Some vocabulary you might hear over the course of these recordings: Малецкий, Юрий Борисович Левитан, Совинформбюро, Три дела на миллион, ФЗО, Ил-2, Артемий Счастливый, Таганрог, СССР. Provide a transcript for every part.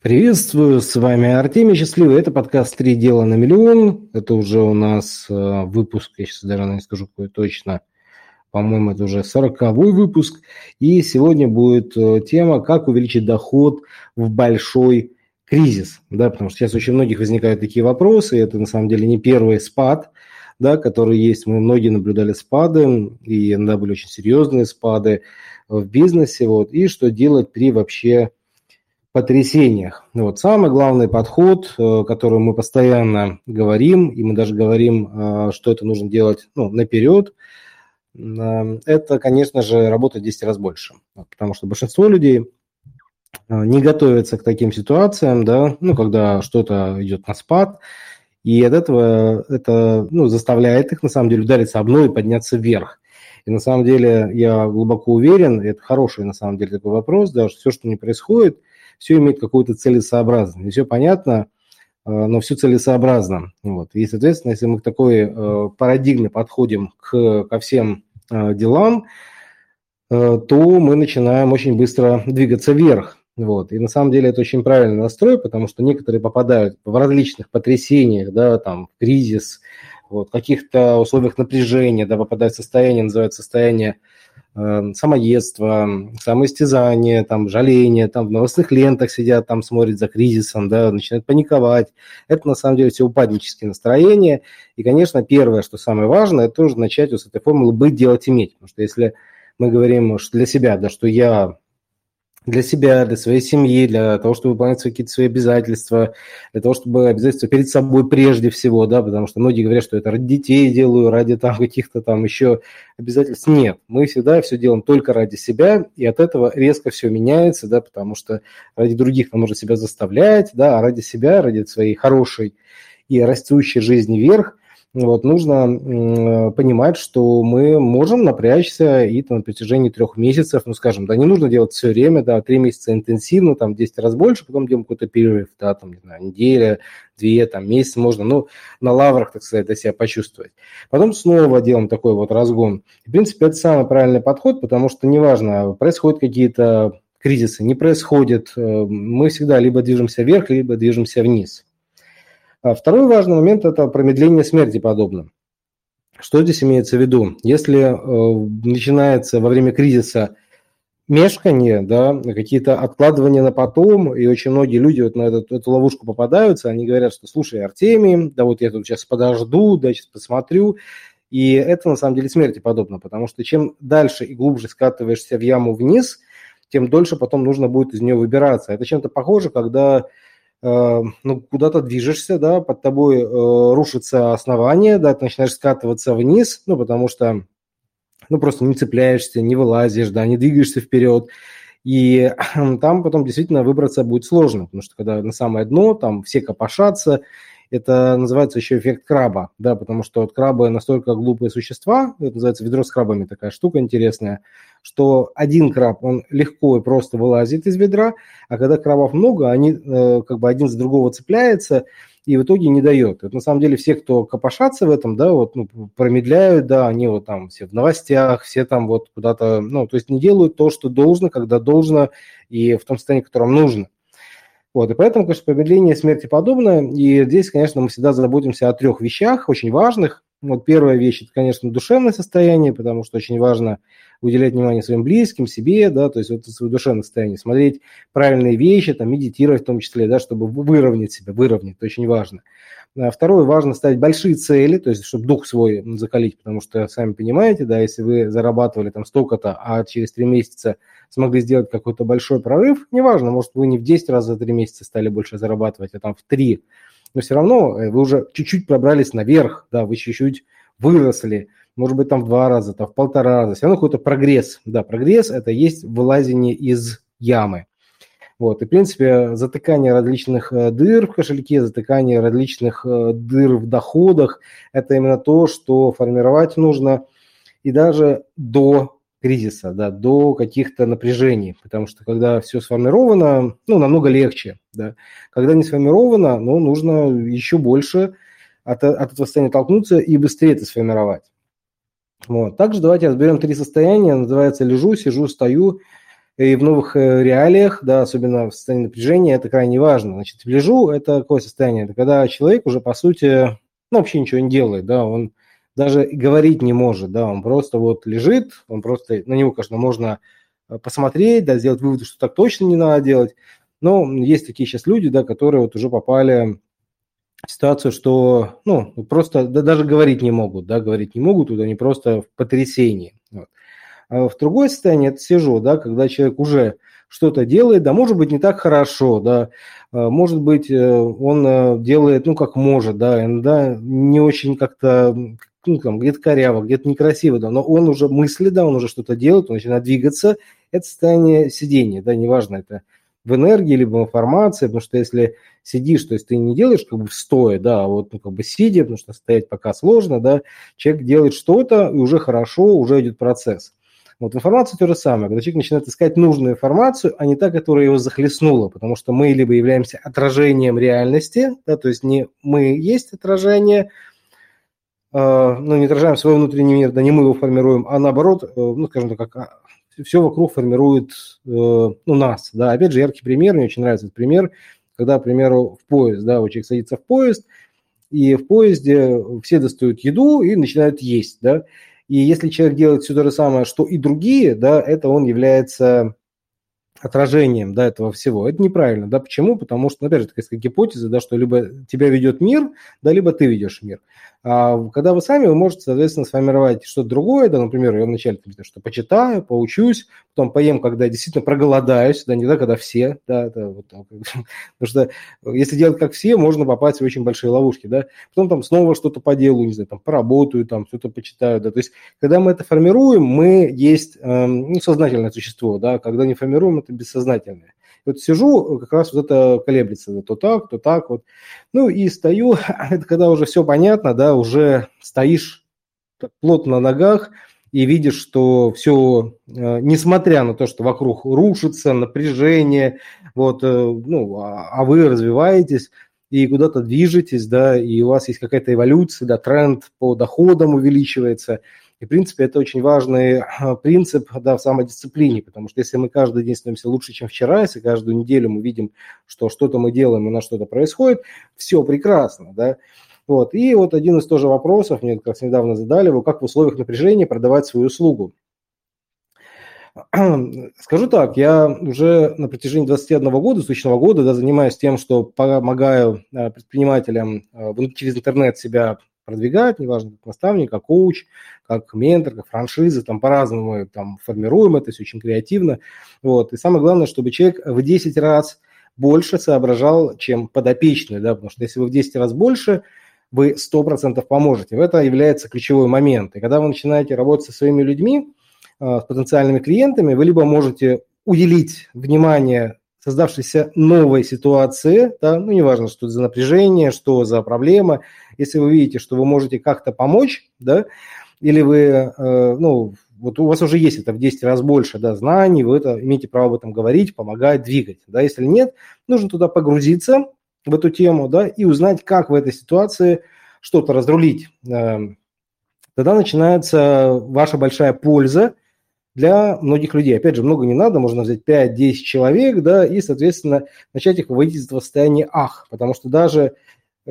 Приветствую, с вами Артемий Счастливый, это подкаст «Три дела на миллион». Это уже у нас выпуск, я сейчас даже не скажу какой точно, по-моему, это уже 40-й выпуск. И сегодня будет тема «Как увеличить доход в большой кризис». Да, потому что сейчас очень многих возникают такие вопросы, это на самом деле не первый спад, да, который есть. Мы многие наблюдали спады, и иногда были очень серьезные спады в бизнесе. Вот, и что делать при вообще потрясениях. Вот самый главный подход, который мы постоянно говорим, и мы даже говорим, что это нужно делать наперед, это, конечно же, работать в 10 раз больше. Потому что большинство людей не готовятся к таким ситуациям, да, когда что-то идет на спад, и от этого это заставляет их, на самом деле, удариться об дно и подняться вверх. И на самом деле я глубоко уверен, это хороший, на самом деле, такой вопрос, да, что все, что не происходит, все имеет какую-то целесообразность. Не все понятно, но все целесообразно. Вот. И, соответственно, если мы к такой парадигме подходим ко всем делам, то мы начинаем очень быстро двигаться вверх. Вот. И на самом деле это очень правильный настрой, потому что некоторые попадают в различных потрясениях, да, там, в кризис, в каких-то условиях напряжения, да, попадают в состояние, называют состояние самоедство, самоистязание, там, жаление, там, в новостных лентах сидят, там, смотрят за кризисом, да, начинают паниковать. Это, на самом деле, все упаднические настроения. И, конечно, первое, что самое важное, это тоже начать с этой формулы «быть, делать, иметь». Потому что если мы говорим что для себя, да, что я для себя, для своей семьи, для того, чтобы выполнять какие-то свои обязательства, для того, чтобы обязательства перед собой прежде всего, да, потому что многие говорят, что это ради детей делаю, ради там каких-то там еще обязательств. Нет, мы всегда все делаем только ради себя, и от этого резко все меняется, да, потому что ради других нам нужно себя заставлять, да, а ради себя, ради своей хорошей и растущей жизни вверх, вот, нужно понимать, что мы можем напрячься и там, на протяжении 3 месяцев, не нужно делать все время, да, 3 месяца интенсивно, там, 10 раз больше, потом делаем какой-то перерыв, да, там, не знаю, неделя, 2, там, месяц можно, на лаврах, так сказать, себя почувствовать. Потом снова делаем такой вот разгон. В принципе, это самый правильный подход, потому что неважно, происходят какие-то кризисы, не происходят, мы всегда либо движемся вверх, либо движемся вниз. Второй важный момент – это промедление смерти подобным. Что здесь имеется в виду? Если начинается во время кризиса мешканье, да, какие-то откладывания на потом, и очень многие люди вот на эту ловушку попадаются, они говорят, что слушай, Артемий, да вот я тут сейчас подожду, да, сейчас посмотрю. И это на самом деле смерти подобно, потому что чем дальше и глубже скатываешься в яму вниз, тем дольше потом нужно будет из нее выбираться. Это чем-то похоже, когда куда-то движешься, да, под тобой рушится основание, да, ты начинаешь скатываться вниз, потому что, просто не цепляешься, не вылазишь, да, не двигаешься вперед, и там потом действительно выбраться будет сложно, потому что когда на самое дно, там все копошатся, это называется еще эффект краба, да, потому что вот крабы настолько глупые существа, это называется ведро с крабами, такая штука интересная, что один краб, он легко и просто вылазит из ведра, а когда крабов много, они один за другого цепляются и в итоге не дает. Это на самом деле все, кто копошатся в этом, да, промедляют, да, они вот там все в новостях, все там вот куда-то, то есть не делают то, что должно, когда должно и в том состоянии, в котором нужно. Вот, и поэтому, конечно, промедление смерти подобное, и здесь, конечно, мы всегда заботимся о 3 вещах очень важных. Вот первая вещь – это, конечно, душевное состояние, потому что очень важно уделять внимание своим близким, себе, да, то есть вот свое душевное состояние, смотреть правильные вещи, там, медитировать в том числе, да, чтобы выровнять себя, это очень важно. Второе, важно ставить большие цели, то есть чтобы дух свой закалить, потому что, сами понимаете, да, если вы зарабатывали там столько-то, а через 3 месяца смогли сделать какой-то большой прорыв, неважно, может, вы не в 10 раз за 3 месяца стали больше зарабатывать, а там в 3, но все равно вы уже чуть-чуть пробрались наверх, да, вы чуть-чуть выросли, может быть, там в 2 раза, там в 1,5 раза, все равно какой-то прогресс, да, прогресс – это есть вылазение из ямы. Вот, и, в принципе, затыкание различных дыр в кошельке, затыкание различных дыр в доходах – это именно то, что формировать нужно и даже до кризиса, да, до каких-то напряжений, потому что когда все сформировано, намного легче, да. Когда не сформировано, нужно еще больше от этого состояния толкнуться и быстрее это сформировать. Вот. Также давайте разберем 3 состояния, называется «лежу», «сижу», «стою». И в новых реалиях, да, особенно в состоянии напряжения, это крайне важно. Значит, в лежу – это какое состояние? Это когда человек уже, по сути, вообще ничего не делает, да, он даже говорить не может, да, он просто вот лежит, он просто, на него, конечно, можно посмотреть, да, сделать выводы, что так точно не надо делать, но есть такие сейчас люди, да, которые вот уже попали в ситуацию, что, ну, просто да, даже говорить не могут, да, вот они просто в потрясении, вот. А в другое состояние это сижу, да, когда человек уже что-то делает, да, может быть, не так хорошо, да, может быть, он делает, ну, как может, да, иногда не очень как-то, ну, там, где-то коряво, где-то некрасиво, да, но он уже мысли, да, он уже что-то делает, он начинает двигаться, это состояние сидения, да, неважно, это в энергии, либо в информации, потому что если сидишь, то есть ты не делаешь как бы стоя, да, вот, ну, как бы сидя, потому что стоять пока сложно, да, человек делает что-то, и уже хорошо, уже идет процесс. Вот в информации то же самое, когда человек начинает искать нужную информацию, а не та, которая его захлестнула, потому что мы либо являемся отражением реальности, да, то есть не мы есть отражение, ну, не отражаем свой внутренний мир, да, не мы его формируем, а наоборот, ну, скажем так, как все вокруг формирует, ну, нас, да. Опять же, яркий пример, мне очень нравится этот пример, когда, к примеру, в поезд, да, вот человек садится в поезд, и в поезде все достают еду и начинают есть, да. И если человек делает все то же самое, что и другие, да, это он является отражением, да, этого всего. Это неправильно, да, почему? Потому что, опять же, такая гипотеза, да, что либо тебя ведет мир, да, либо ты ведешь мир. А когда вы сами, вы можете, соответственно, сформировать что-то другое, да, например, я вначале что почитаю, поучусь, потом поем, когда действительно проголодаюсь, да, не тогда, когда все, да, да, вот так. Потому что если делать как все, можно попасть в очень большие ловушки, да, потом там снова что-то по делу, не знаю, там поработаю, там что-то почитаю, да, то есть когда мы это формируем, мы есть, ну, сознательное существо, да, когда не формируем, это бессознательное. Вот сижу, как раз вот это колеблется, да, то так, вот, ну, и стою, это когда уже все понятно, да, уже стоишь плотно на ногах и видишь, что все, несмотря на то, что вокруг рушится, напряжение, вот, ну, а вы развиваетесь и куда-то движетесь, да, и у вас есть какая-то эволюция, да, тренд по доходам увеличивается. И, в принципе, это очень важный принцип, да, в самодисциплине, потому что если мы каждый день становимся лучше, чем вчера, если каждую неделю мы видим, что что-то мы делаем, и у нас что-то происходит, все прекрасно, да. Вот. И вот один из тоже вопросов, мне как раз недавно задали, как в условиях напряжения продавать свою услугу. Скажу так, я уже на протяжении 21 года, следующего года, да, занимаюсь тем, что помогаю предпринимателям через интернет себя продвигать, неважно, как наставник, как коуч, как ментор, как франшиза, там по-разному мы там формируем это, все очень креативно. Вот. И самое главное, чтобы человек в 10 раз больше соображал, чем подопечный, да, потому что если вы в 10 раз больше, вы 100% поможете. Это является ключевой момент. И когда вы начинаете работать со своими людьми, с потенциальными клиентами, вы либо можете уделить внимание создавшейся новой ситуации, да, ну, неважно, что за напряжение, что за проблема, если вы видите, что вы можете как-то помочь, да, или вы, ну, вот у вас уже есть это в 10 раз больше, да, знаний, вы это, имеете право об этом говорить, помогать, двигать, да, если нет, нужно туда погрузиться, в эту тему, да, и узнать, как в этой ситуации что-то разрулить. Тогда начинается ваша большая польза для многих людей. Опять же, много не надо, можно взять 5-10 человек, да, и, соответственно, начать их выводить из этого состояния «ах», потому что даже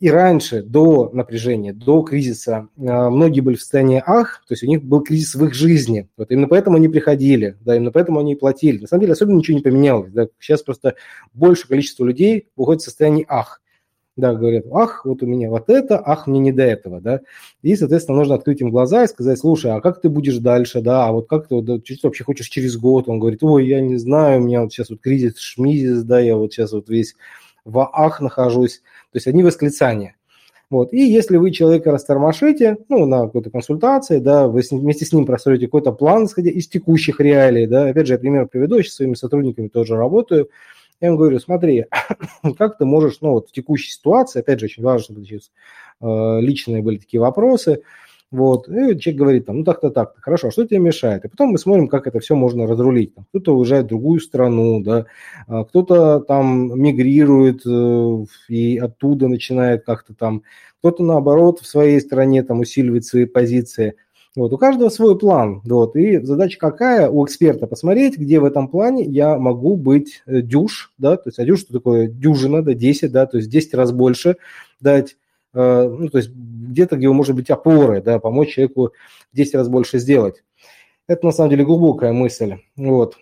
и раньше, до напряжения, до кризиса, многие были в состоянии «ах», то есть у них был кризис в их жизни. Вот именно поэтому они приходили, да, именно поэтому они и платили. На самом деле особенно ничего не поменялось. Да. Сейчас просто большее количество людей уходит в состояние «ах». Да, говорят, ах, вот у меня вот это, ах, мне не до этого, да. И, соответственно, нужно открыть им глаза и сказать, слушай, а как ты будешь дальше, да, а вот как ты, да, что ты вообще хочешь через год? Он говорит, ой, я не знаю, у меня вот сейчас вот кризис, шмизис, да, я вот сейчас вот весь в ах нахожусь. То есть одни восклицания. Вот. И если вы человека растормошите, ну, на какой-то консультации, да, вы вместе с ним простроите какой-то план, исходя из текущих реалий, да. Опять же, я пример приведу, я сейчас с своими сотрудниками тоже работаю. Я им говорю, смотри, как ты можешь, ну, вот в текущей ситуации, опять же, очень важно, чтобы сейчас личные были такие вопросы, вот, и человек говорит, там, ну, так-то, хорошо, а что тебе мешает? И потом мы смотрим, как это все можно разрулить. Там, кто-то уезжает в другую страну, да, кто-то там мигрирует и оттуда начинает как-то там, кто-то, наоборот, в своей стране там усиливает свои позиции. Вот, у каждого свой план. Вот, и задача какая у эксперта? Посмотреть, где в этом плане я могу быть дюж, да, то есть, а дюж, что такое дюжина, да, 10, да, то есть 10 раз больше дать, ну, то есть где-то, где может быть опоры, да, помочь человеку 10 раз больше сделать. Это, на самом деле, глубокая мысль. Вот.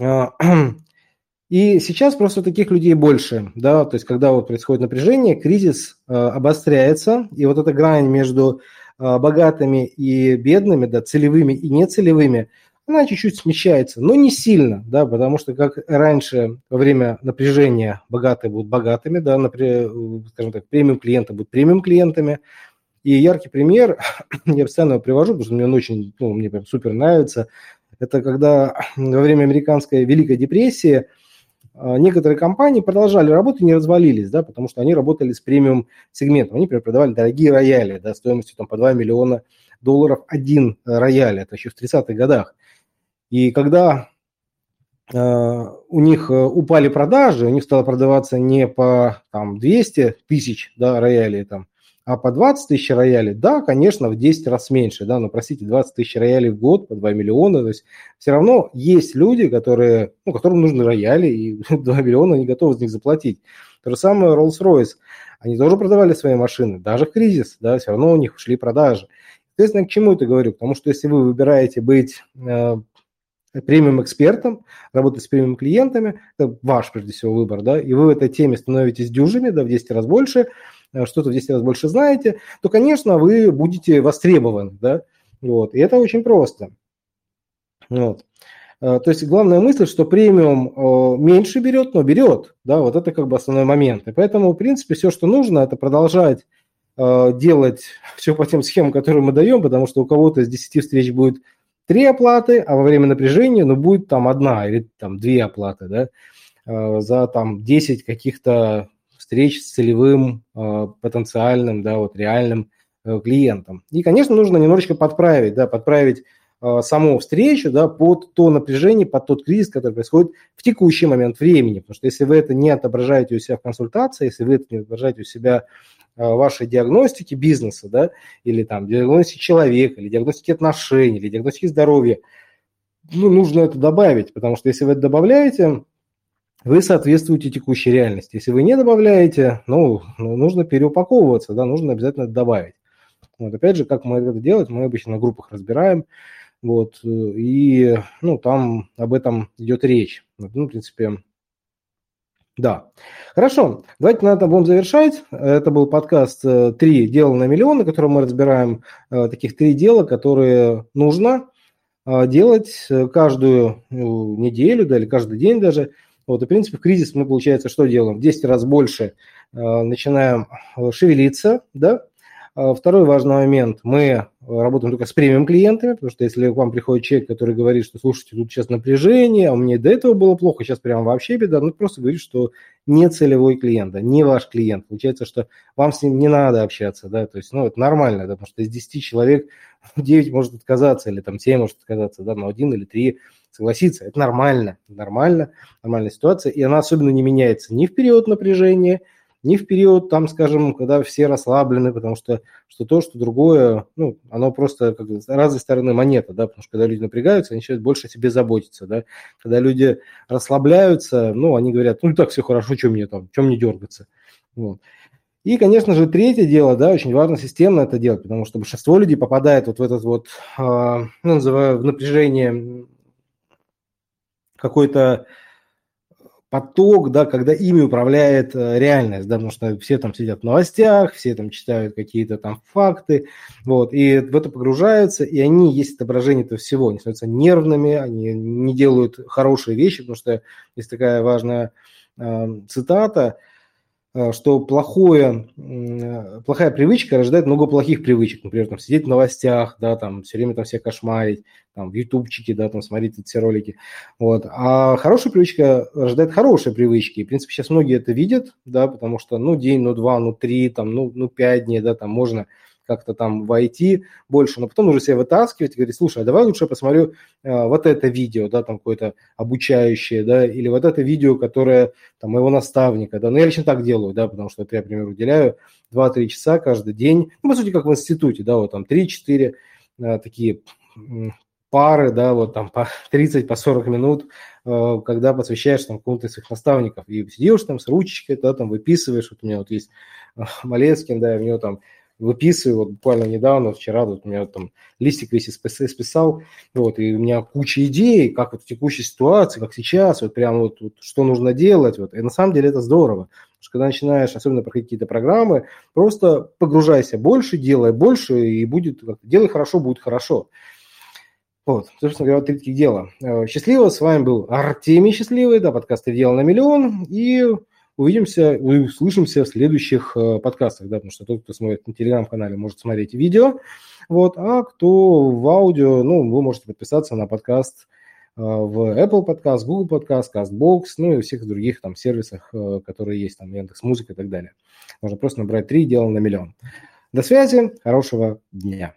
И сейчас просто таких людей больше, да, то есть когда вот происходит напряжение, кризис обостряется, и вот эта грань между богатыми и бедными, да, целевыми и нецелевыми, она чуть-чуть смещается, но не сильно, да, потому что как раньше во время напряжения богатые будут богатыми, да, скажем так, премиум клиенты будут премиум клиентами. И яркий пример, я постоянно его привожу, потому что мне он очень, ну, мне прям супер нравится, это когда во время американской Великой депрессии некоторые компании продолжали работу и не развалились, да, потому что они работали с премиум-сегментом. Они, например, продавали дорогие рояли, да, стоимостью там, по $2 миллиона один рояль, это еще в 30-х годах. И когда у них упали продажи, у них стало продаваться не по там, 200 тысяч да, роялей, там, а по 20 тысяч роялей, да, конечно, в 10 раз меньше, да, но, простите, 20 тысяч роялей в год по 2 миллиона, то есть все равно есть люди, которые, ну, которым нужны рояли, и 2 миллиона они готовы за них заплатить. То же самое Rolls-Royce, они тоже продавали свои машины, даже в кризис, да, все равно у них ушли продажи. Соответственно, к чему это говорю? Потому что если вы выбираете быть премиум-экспертом, работать с премиум-клиентами, это ваш, прежде всего, выбор, да, и вы в этой теме становитесь дюжими, да, в 10 раз больше, что-то в 10 раз больше знаете, то, конечно, вы будете востребованы, да, вот, и это очень просто, вот. То есть главная мысль, что премиум меньше берет, но берет, да, вот это как бы основной момент, и поэтому, в принципе, все, что нужно, это продолжать делать все по тем схемам, которые мы даем, потому что у кого-то из 10 встреч будет 3 оплаты, а во время напряжения, ну, будет там одна или там 2 оплаты, да, за там 10 каких-то встреч с целевым потенциальным, да, вот реальным клиентом. И, конечно, нужно немножечко подправить, да, подправить саму встречу, да, под то напряжение, под тот кризис, который происходит в текущий момент времени. Потому что если вы это не отображаете у себя в консультации, если вы это не отображаете у себя в вашей диагностике бизнеса, да, или там диагностике человека, или диагностике отношений, или диагностике здоровья, ну, нужно это добавить, потому что если вы это добавляете, вы соответствуете текущей реальности. Если вы не добавляете, ну, нужно переупаковываться, да, нужно обязательно добавить. Вот, опять же, как мы это делаем, мы обычно на группах разбираем, вот, и, ну, там об этом идет речь. Ну, в принципе, да. Хорошо, давайте на этом будем завершать. Это был подкаст «Три дела на миллион», на котором мы разбираем таких 3 дела, которые нужно делать каждую неделю, да, или каждый день даже. Вот, и, в принципе, в кризис мы, получается, что делаем? В 10 раз больше начинаем шевелиться, да. Второй важный момент, мы работаем только с премиум-клиентами, потому что если к вам приходит человек, который говорит, что, слушайте, тут сейчас напряжение, а мне до этого было плохо, сейчас прям вообще беда, ну, просто говорит, что не целевой клиент, да, не ваш клиент. Получается, что вам с ним не надо общаться, да, то есть, ну, это нормально, да, потому что из 10 человек 9 может отказаться, или там 7 может отказаться, да, но 1 или 3 согласится. Это нормально, нормальная ситуация, и она особенно не меняется ни в период напряжения, не в период, там, скажем, когда все расслаблены, потому что то, что другое, ну, оно просто как бы с разной стороны монета, да, потому что когда люди напрягаются, они начинают больше о себе заботиться, да, когда люди расслабляются, ну, они говорят, ну, так все хорошо, что мне дергаться, вот. И, конечно же, третье дело, да, очень важно системно это делать, потому что большинство людей попадает вот в этот вот, ну, называю, в напряжение какой-то поток, да, когда ими управляет реальность, да, потому что все там сидят в новостях, все там читают какие-то там факты, вот, и в это погружаются, и они есть отображение этого всего, они становятся нервными, они не делают хорошие вещи, потому что есть такая важная цитата, что плохая привычка рождает много плохих привычек, например, там, сидеть в новостях, да, там, все время там себя кошмарить, там, в ютубчике, да, там, смотреть эти все ролики, вот, а хорошая привычка рождает хорошие привычки, и, в принципе, сейчас многие это видят, да, потому что, ну, день, ну, 2, ну, 3, там, ну, 5 дней, да, там, можно как-то там войти больше, но потом уже себя вытаскивать и говорить, слушай, а давай лучше я посмотрю вот это видео, да, там какое-то обучающее, да, или вот это видео, которое там моего наставника, да, ну, я лично так делаю, да, потому что вот я, например, уделяю 2-3 часа каждый день, ну, по сути, как в институте, да, вот там 3-4 такие пары, да, вот там по 30, по 40 минут, когда посвящаешь там кому-то из своих наставников. И сидишь там с ручечкой, да, там выписываешь. Вот у меня вот есть Малецкий, да, я в него там выписываю, вот буквально недавно, вчера, вот у меня вот, там листик весь списал, вот, и у меня куча идей, как вот в текущей ситуации, как сейчас, вот прям вот что нужно делать, вот, и на самом деле это здорово, потому что когда начинаешь, особенно про какие-то программы, просто погружайся больше, делай больше, и будет, делай хорошо, будет хорошо. Вот, собственно говоря, вот три таких дела. Счастливо, с вами был Артемий Счастливый, да, подкаст «Три дела на миллион», и увидимся и услышимся в следующих подкастах, да, потому что тот, кто смотрит на телеграм-канале, может смотреть видео, вот, а кто в аудио, ну, вы можете подписаться на подкаст в Apple Podcast, Google Podcast, CastBox, ну и всех других там сервисах, которые есть, там, Яндекс.Музыка и так далее. Можно просто набрать 3 дела на миллион. До связи, хорошего дня.